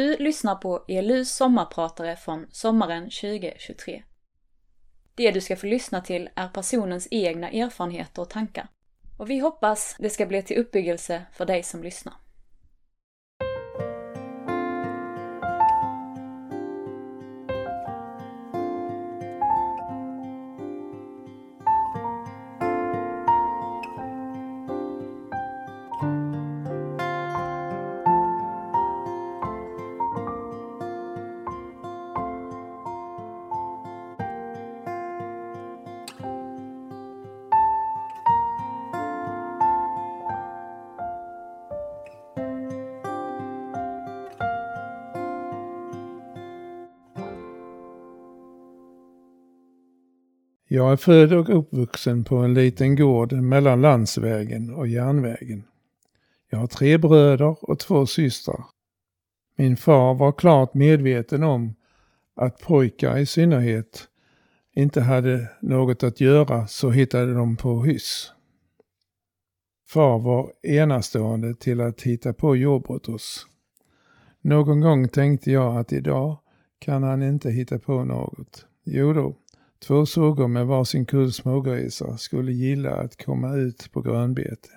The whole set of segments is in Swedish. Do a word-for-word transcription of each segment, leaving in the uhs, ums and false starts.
Du lyssnar på E L Us sommarpratare från sommaren tjugohundratjugotre. Det du ska få lyssna till är personens egna erfarenheter och tankar. Och vi hoppas det ska bli till uppbyggelse för dig som lyssnar. Jag är född och uppvuxen på en liten gård mellan landsvägen och järnvägen. Jag har tre bröder och två systrar. Min far var klart medveten om att pojkar i synnerhet inte hade något att göra, så hittade de på hyss. Far var enastående till att hitta på jobb åt oss. Någon gång tänkte jag att idag kan han inte hitta på något. Jo då. Två sågor med varsin kull smågrisar skulle gilla att komma ut på grönbete.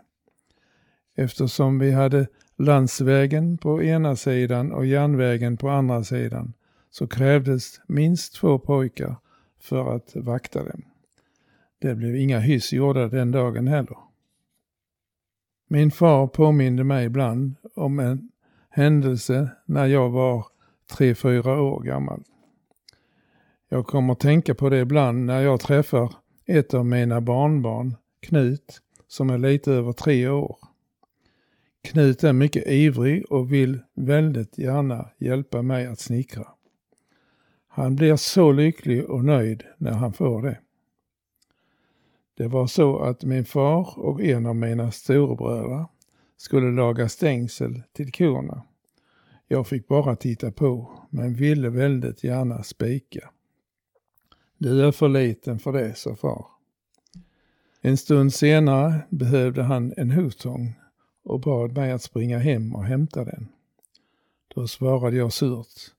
Eftersom vi hade landsvägen på ena sidan och järnvägen på andra sidan så krävdes minst två pojkar för att vakta dem. Det blev inga hyss gjorda den dagen heller. Min far påminde mig ibland om en händelse när jag var tre, fyra år gammal. Jag kommer att tänka på det ibland när jag träffar ett av mina barnbarn, Knut, som är lite över tre år. Knut är mycket ivrig och vill väldigt gärna hjälpa mig att snickra. Han blir så lycklig och nöjd när han får det. Det var så att min far och en av mina storebröder skulle laga stängsel till korna. Jag fick bara titta på, men ville väldigt gärna spika. Du är för liten för det, sa far. En stund senare behövde han en hovtång och bad mig att springa hem och hämta den. Då svarade jag surt,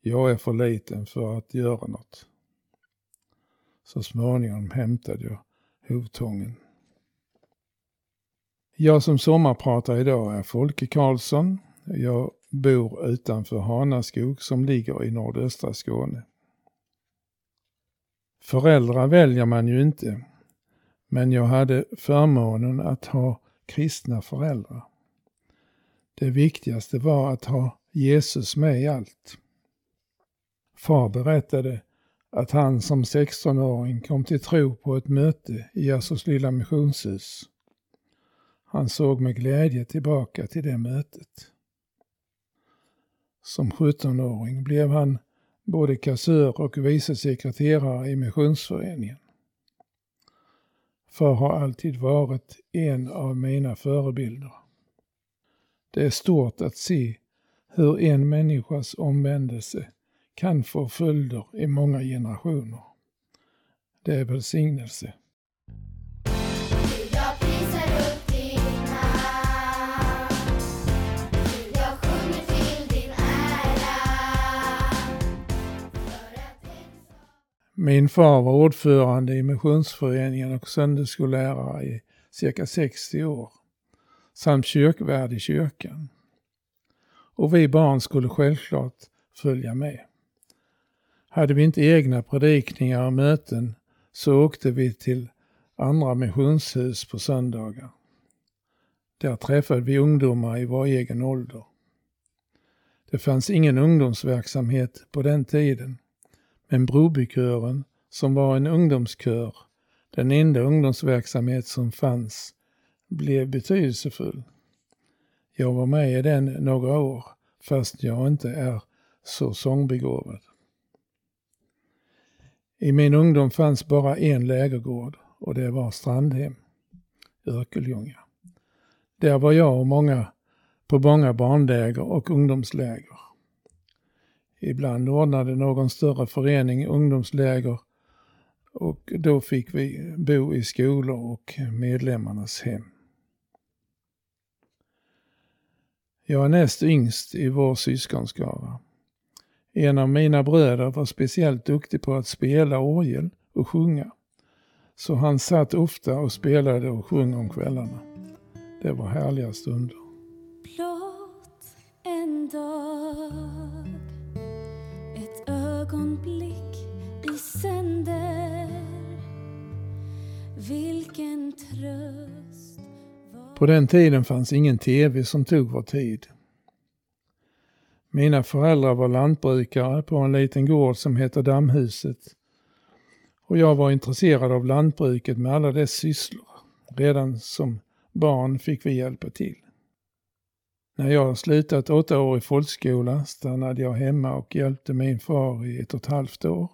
jag är för liten för att göra något. Så småningom hämtade jag hovtången. Jag som sommarpratare idag är Folke Karlsson. Jag bor utanför Hanaskog som ligger i nordöstra Skåne. Föräldrar väljer man ju inte, men jag hade förmånen att ha kristna föräldrar. Det viktigaste var att ha Jesus med i allt. Far berättade att han som sextonåring kom till tro på ett möte i Jesus lilla missionshus. Han såg med glädje tillbaka till det mötet. Som sjuttonåring blev han både kassör och vice sekreterare i missionsföreningen. Far har alltid varit en av mina förebilder. Det är stort att se hur en människas omvändelse kan få följder i många generationer. Det är välsignelse. Min far var ordförande i missionsföreningen och söndagsskollärare i cirka sextio år, samt kyrkvärd i kyrkan. Och vi barn skulle självklart följa med. Hade vi inte egna predikningar och möten så åkte vi till andra missionshus på söndagar. Där träffade vi ungdomar i vår egen ålder. Det fanns ingen ungdomsverksamhet på den tiden. Men Brobykören, som var en ungdomskör, den enda ungdomsverksamhet som fanns, blev betydelsefull. Jag var med i den några år, fast jag inte är så sångbegåvad. I min ungdom fanns bara en lägergård, och det var Strandhem, Ökeljunga. Där var jag och många på många barnläger och ungdomsläger. Ibland ordnade någon större förening ungdomsläger och då fick vi bo i skolor och medlemmarnas hem. Jag är näst yngst i vår syskonskara. En av mina bröder var speciellt duktig på att spela orgel och sjunga. Så han satt ofta och spelade och sjöng om kvällarna. Det var härliga stunder. Blott en dag, ett ögonblick i sänder. Vilken tröst. På den tiden fanns ingen tv som tog vår tid. Mina föräldrar var lantbrukare på en liten gård som heter Damhuset. Och jag var intresserad av lantbruket med alla dess sysslor. Redan som barn fick vi hjälpa till. När jag slutat åtta år i folkskola stannade jag hemma och hjälpte min far i ett och ett halvt år.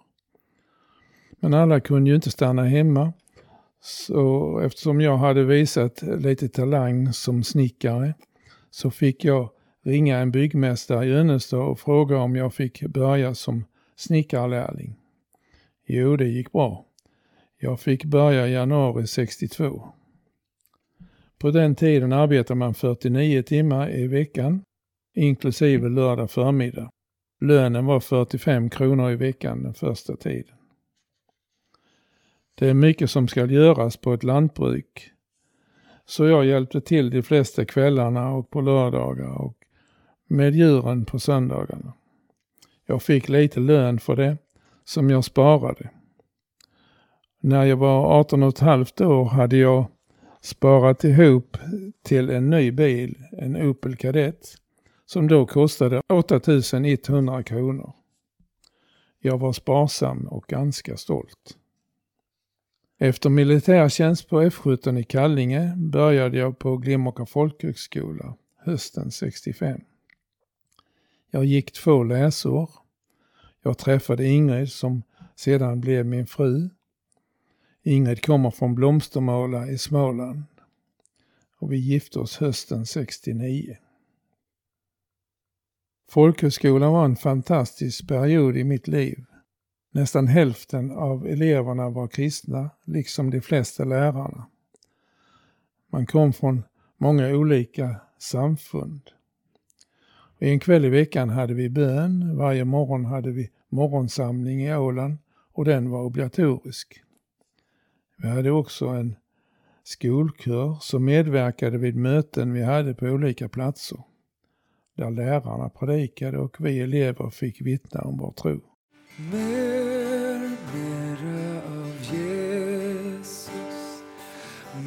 Men alla kunde ju inte stanna hemma. Så eftersom jag hade visat lite talang som snickare så fick jag ringa en byggmästare i Örnsta och fråga om jag fick börja som snickarlärling. Jo, det gick bra. Jag fick börja i januari sextiotvå. På den tiden arbetade man fyrtionio timmar i veckan, inklusive lördag förmiddag. Lönen var fyrtiofem kronor i veckan den första tiden. Det är mycket som ska göras på ett lantbruk. Så jag hjälpte till de flesta kvällarna och på lördagar och med djuren på söndagarna. Jag fick lite lön för det som jag sparade. När jag var arton och ett halvt år hade jag sparat ihop till en ny bil, en Opel Kadett, som då kostade åtta tusen etthundra kronor. Jag var sparsam och ganska stolt. Efter militärtjänst på F sjutton i Kallinge började jag på Glimmoka folkhögskola hösten sextiofem. Jag gick två läsår. Jag träffade Ingrid som sedan blev min fru. Ingrid kommer från Blomstermåla i Småland. Och vi gifte oss hösten sextionio. Folkhögskolan var en fantastisk period i mitt liv. Nästan hälften av eleverna var kristna, liksom de flesta lärarna. Man kom från många olika samfund. Och en kväll i veckan hade vi bön, varje morgon hade vi morgonsamling i Åland och den var obligatorisk. Vi hade också en skolkör som medverkade vid möten vi hade på olika platser. Där lärarna predikade och vi elever fick vittna om vår tro. Mer, mera av Jesus.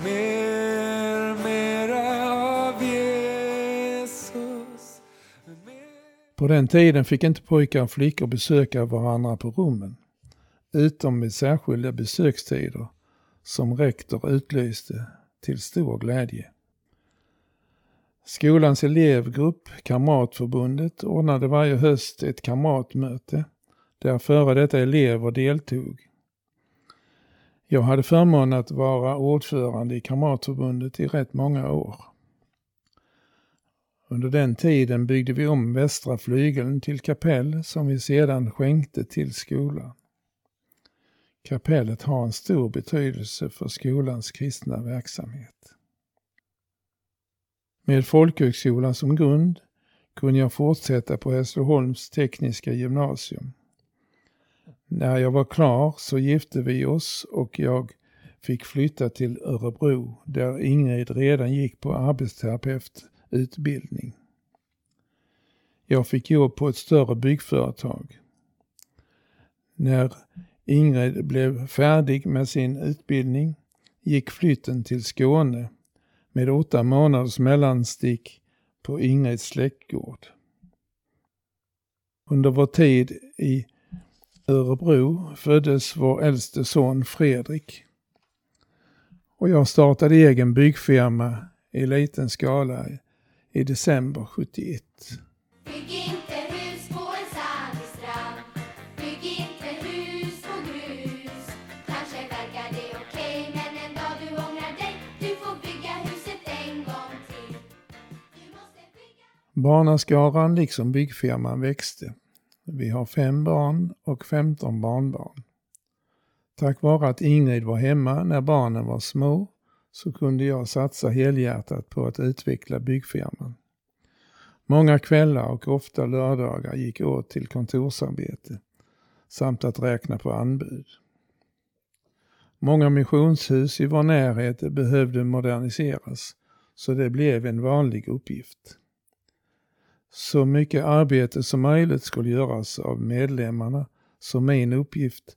Mer, mera av Jesus. Mer. På den tiden fick inte pojkar och flickor besöka varandra på rummen, utom vid särskilda besökstider som rektor utlyste till stor glädje. Skolans elevgrupp, Kamratförbundet, ordnade varje höst ett kamratmöte där före detta elever deltog. Jag hade förmånen att vara ordförande i Kamratförbundet i rätt många år. Under den tiden byggde vi om västra flygeln till kapell som vi sedan skänkte till skolan. Kapellet har en stor betydelse för skolans kristna verksamhet. Med folkhögskolan som grund kunde jag fortsätta på Hässleholms tekniska gymnasium. När jag var klar så gifte vi oss och jag fick flytta till Örebro där Ingrid redan gick på arbetsterapeututbildning. Jag fick jobb på ett större byggföretag. När Ingrid blev färdig med sin utbildning gick flytten till Skåne med åtta månaders mellanstick på Ingrids släktgård. Under vår tid i Örebro föddes vår äldste son Fredrik och jag startade egen byggfirma i liten skala i december sjuttioett. Bygg inte hus på en sandig strand, bygg inte hus på grus. Kanske verkar det okej, okay, men en dag du ångrar dig, du får bygga huset en gång till. Du måste bygga... Barnaskaran liksom byggfirman växte. Vi har fem barn och femton barnbarn. Tack vare att Ingrid var hemma när barnen var små så kunde jag satsa helhjärtat på att utveckla byggfirman. Många kvällar och ofta lördagar gick åt till kontorsarbete samt att räkna på anbud. Många missionshus i vår närhet behövde moderniseras så det blev en vanlig uppgift. Så mycket arbete som möjligt skulle göras av medlemmarna så min uppgift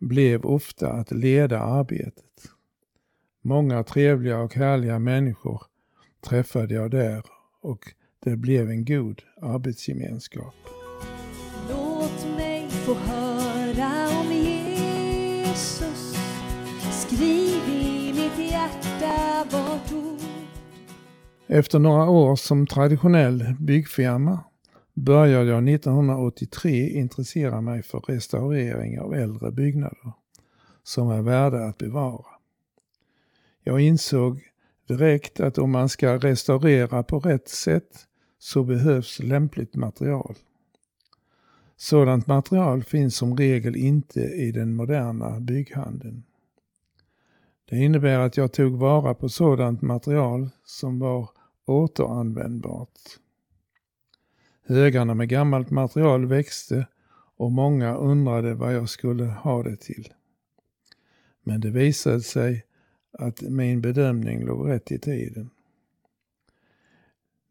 blev ofta att leda arbetet. Många trevliga och härliga människor träffade jag där och det blev en god arbetsgemenskap. Låt mig få höra om Jesus. Skriv i mitt hjärta vart ord. Efter några år som traditionell byggfirma började jag nittonhundraåttiotre intressera mig för restaurering av äldre byggnader som är värda att bevara. Jag insåg direkt att om man ska restaurera på rätt sätt så behövs lämpligt material. Sådant material finns som regel inte i den moderna bygghandeln. Det innebär att jag tog vara på sådant material som var återanvändbart. Högarna med gammalt material växte och många undrade vad jag skulle ha det till. Men det visade sig att min bedömning låg rätt i tiden.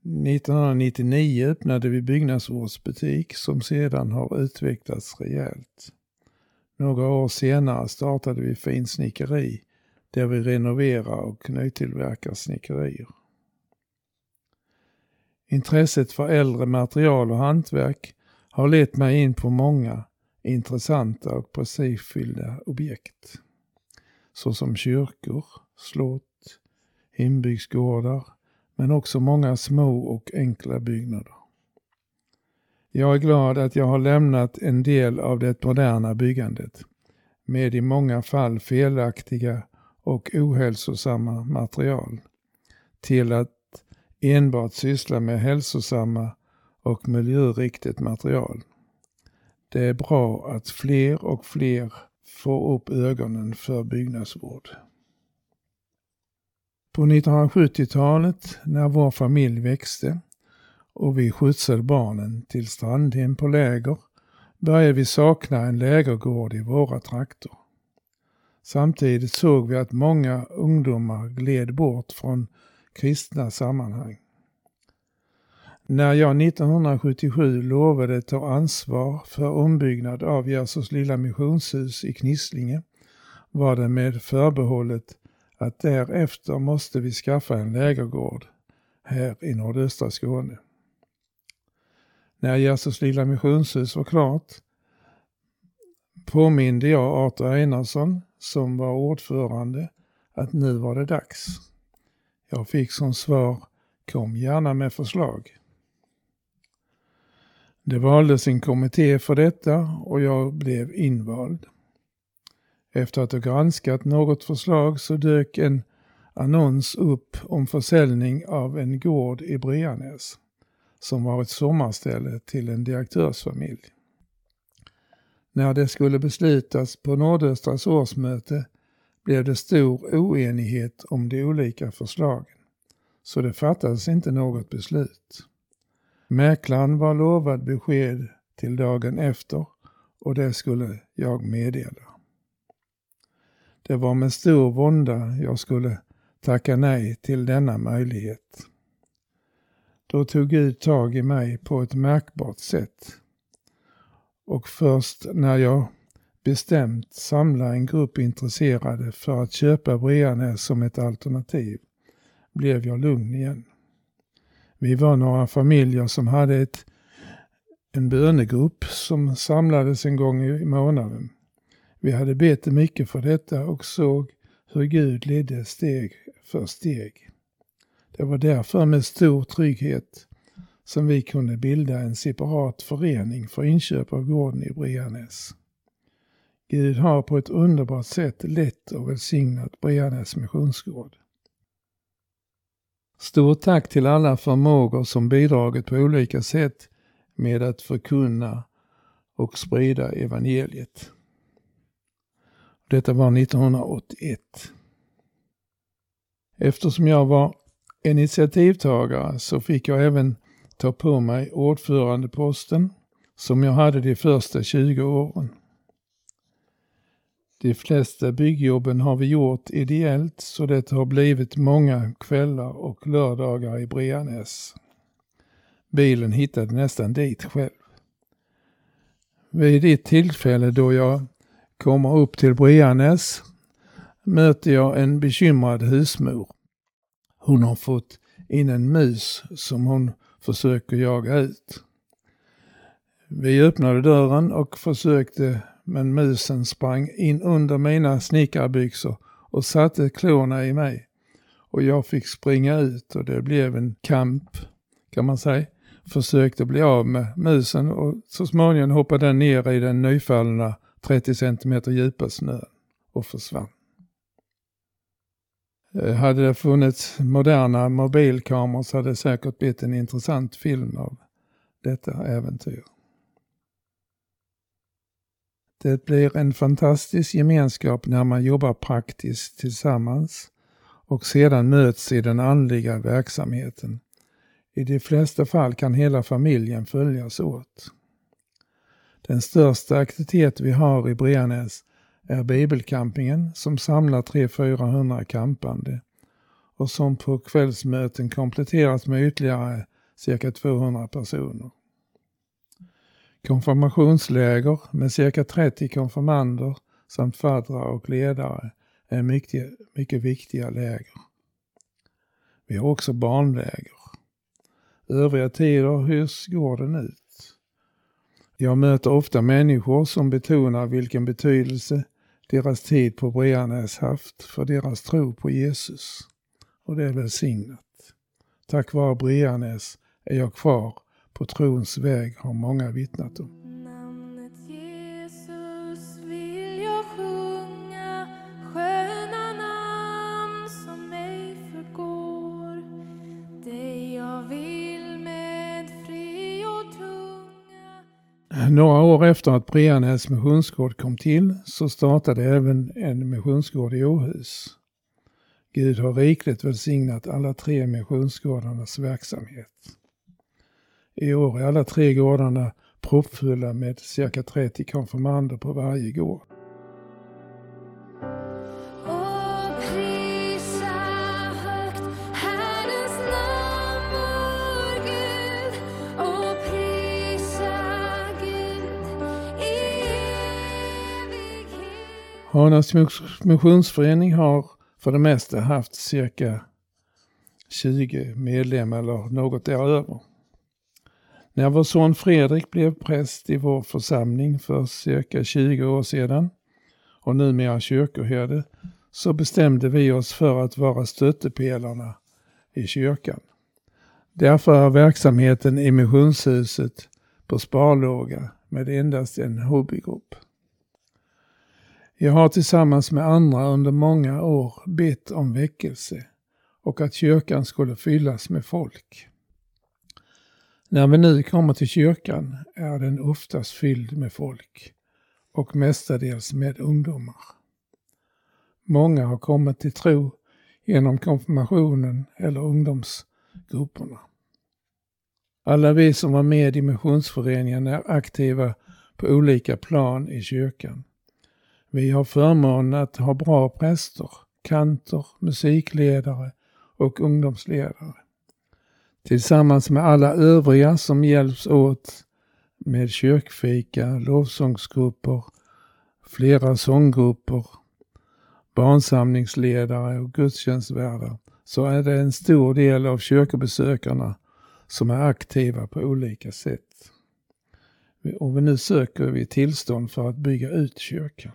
nittonhundranittionio öppnade vi byggnadsvårdsbutik som sedan har utvecklats rejält. Några år senare startade vi finsnickeri där vi renoverar och nytillverkar snickerier. Intresset för äldre material och hantverk har lett mig in på många intressanta och prestigefyllda objekt. Såsom kyrkor, slott, hembygdsgårdar men också många små och enkla byggnader. Jag är glad att jag har lämnat en del av det moderna byggandet med i många fall felaktiga och ohälsosamma material till att enbart syssla med hälsosamma och miljöriktigt material. Det är bra att fler och fler får upp ögonen för byggnadsvård. På nittonhundrasjuttiotalet när vår familj växte och vi skjutsade barnen till Strandhem på läger började vi sakna en lägergård i våra trakter. Samtidigt såg vi att många ungdomar gled bort från kristna sammanhang. När jag nittonhundrasjuttiosju lovade ta ansvar för ombyggnad av Jesus lilla missionshus i Knisslinge var det med förbehållet att därefter måste vi skaffa en lägergård här i nordöstra Skåne. När Jesus lilla missionshus var klart påminde jag Arthur Einarsson som var ordförande att nu var det dags. Jag fick som svar, kom gärna med förslag. Det valdes en kommitté för detta och jag blev invald. Efter att ha granskat något förslag så dök en annons upp om försäljning av en gård i Breanäs som var ett sommarställe till en direktörsfamilj. När det skulle beslutas på Nordöstras årsmöte blev det stor oenighet om de olika förslagen, så det fattades inte något beslut. Mäklaren var lovad besked till dagen efter och det skulle jag meddela. Det var med stor vånda jag skulle tacka nej till denna möjlighet. Då tog Gud tag i mig på ett märkbart sätt. Och först när jag bestämt samla en grupp intresserade för att köpa Breanäs som ett alternativ blev jag lugn igen. Vi var några familjer som hade ett, en bönegrupp som samlades en gång i månaden. Vi hade bett mycket för detta och såg hur Gud ledde steg för steg. Det var därför med stor trygghet som vi kunde bilda en separat förening för inköp av gården i Breanäs. Gud har på ett underbart sätt lett och välsignat Bredängs missionsgård. Stort tack till alla förmågor som bidragit på olika sätt med att förkunna och sprida evangeliet. Detta var nittonhundraåttioett. Eftersom jag var initiativtagare så fick jag även ta på mig ordförandeposten som jag hade de första tjugo åren. De flesta byggjobben har vi gjort ideellt, så det har blivit många kvällar och lördagar i Breanäs. Bilen hittade nästan dit själv. Vid det tillfälle då jag kommer upp till Breanäs möter jag en bekymrad husmor. Hon har fått in en mus som hon försöker jaga ut. Vi öppnade dörren och försökte, men musen sprang in under mina snickarbyxor och satte klorna i mig. Och jag fick springa ut och det blev en kamp, kan man säga. Försökte bli av med musen och så småningom hoppade den ner i den nyfallna trettio centimeter djupa snön och försvann. Hade det funnits moderna mobilkameror så hade det säkert blivit en intressant film av detta äventyr. Det blir en fantastisk gemenskap när man jobbar praktiskt tillsammans och sedan möts i den andliga verksamheten. I de flesta fall kan hela familjen följas åt. Den största aktivitet vi har i Breanäs är bibelcampingen som samlar tre till fyrahundra campande och som på kvällsmöten kompletteras med ytterligare cirka tvåhundra personer. Konfirmationsläger med cirka trettio konfirmander samt faddrar och ledare är mycket, mycket viktiga läger. Vi har också barnläger. Övriga tider hyrs gården ut. Jag möter ofta människor som betonar vilken betydelse deras tid på Breanäs haft för deras tro på Jesus. Och det är välsignat. Tack vare Breanäs är jag kvar. På trons väg har många vittnat om. Namnet Jesus vill jag sjunga, sköna namn som mig förgår. Det jag vill med fri och tunga. Några år efter att Breanäs missionsgård kom till så startade även en missionsgård i Ohus. Gud har rikligt välsignat alla tre missionsgårdarnas verksamhet. I år är alla tre gårdarna proppfulla med cirka trettio konfirmander på varje gård. Hanaskogs missionsförening har för det mesta haft cirka tjugo medlemmar eller något däröver. När vår son Fredrik blev präst i vår församling för cirka tjugo år sedan och numera kyrkoherde så bestämde vi oss för att vara stöttepelarna i kyrkan. Därför är verksamheten i missionshuset på sparlåga med endast en hobbygrupp. Jag har tillsammans med andra under många år bett om väckelse och att kyrkan skulle fyllas med folk. När vi nu kommer till kyrkan är den oftast fylld med folk och mestadels med ungdomar. Många har kommit till tro genom konfirmationen eller ungdomsgrupperna. Alla vi som var med i missionsföreningen är aktiva på olika plan i kyrkan. Vi har förmånen att ha bra präster, kantor, musikledare och ungdomsledare. Tillsammans med alla övriga som hjälps åt med kyrkfika, lovsångsgrupper, flera sånggrupper, barnsamlingsledare och gudstjänstvärdar så är det en stor del av kyrkobesökarna som är aktiva på olika sätt. Och vi nu söker vi tillstånd för att bygga ut kyrkan.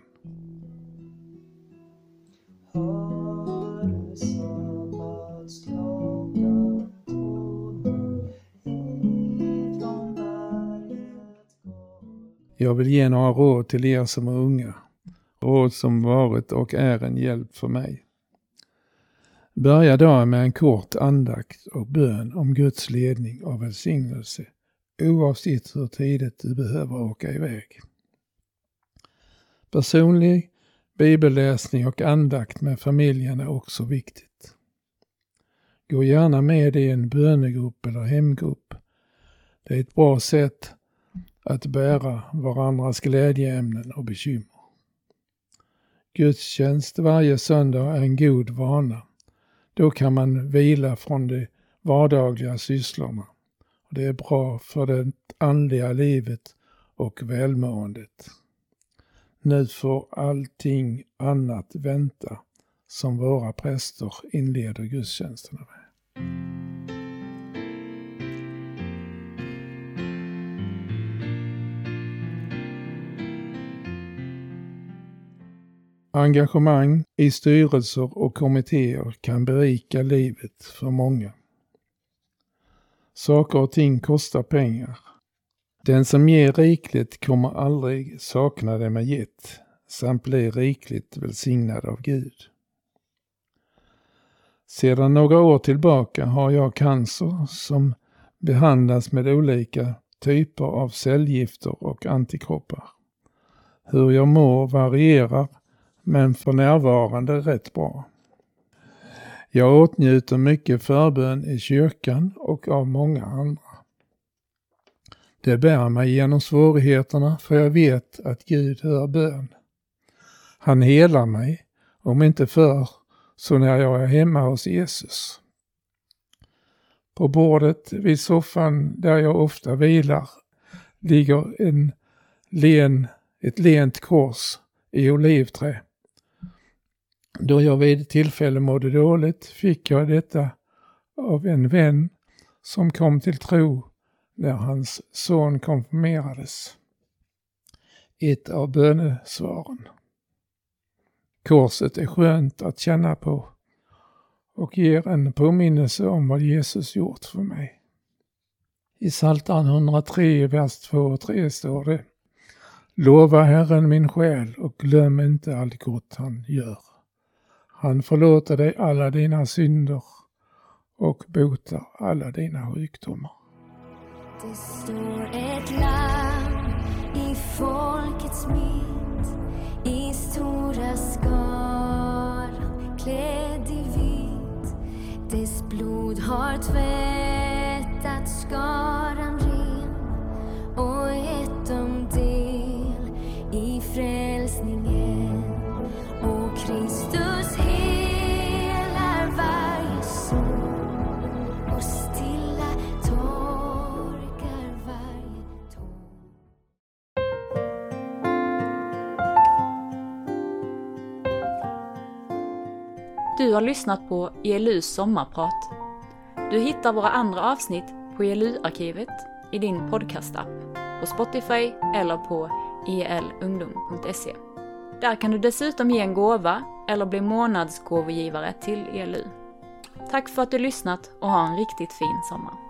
Jag vill ge några råd till er som är unga. Råd som varit och är en hjälp för mig. Börja dagen med en kort andakt och bön om Guds ledning och välsignelse. Oavsett hur tidigt du behöver åka iväg. Personlig bibelläsning och andakt med familjen är också viktigt. Gå gärna med i en bönegrupp eller hemgrupp. Det är ett bra sätt att bära varandras glädjeämnen och bekymmer. Gudstjänst varje söndag är en god vana. Då kan man vila från de vardagliga sysslorna. Det är bra för det andliga livet och välmåendet. Nu får allting annat vänta, som våra präster inleder gudstjänsterna med. Engagemang i styrelser och kommittéer kan berika livet för många. Saker och ting kostar pengar. Den som ger rikligt kommer aldrig sakna det man gett, samt blir rikligt välsignad av Gud. Sedan några år tillbaka har jag cancer som behandlas med olika typer av cellgifter och antikroppar. Hur jag mår varierar, men för närvarande rätt bra. Jag åtnjuter mycket förbön i kyrkan och av många andra. Det bär mig genom svårigheterna, för jag vet att Gud hör bön. Han helar mig, om inte förr, så när jag är hemma hos Jesus. På bordet vid soffan där jag ofta vilar ligger en len, ett lent kors i olivträ. Då jag vid tillfälle mådde dåligt fick jag detta av en vän som kom till tro när hans son konfirmerades. Ett av bönesvaren. Korset är skönt att känna på och ger en påminnelse om vad Jesus gjort för mig. I Psaltaren hundratre, vers två och tre står det: Lova Herren min själ och glöm inte allt gott han gör. Han förlåter dig alla dina synder och botar alla dina sjukdomar. Det står ett lamm i folkets mitt, i stora skara klädd i vitt. Dess blod har tvättat skaran ren och gett dem del i frälsningen. Och Kristus helar varje sår och stilla torkar varje tår. Du har lyssnat på E L U:s sommarprat. Du hittar våra andra avsnitt på E L U-arkivet i din podcastapp, på Spotify eller på e l ungdom punkt se. Där kan du dessutom ge en gåva eller bli månadsgåvogivare till E L U. Tack för att du lyssnat och ha en riktigt fin sommar.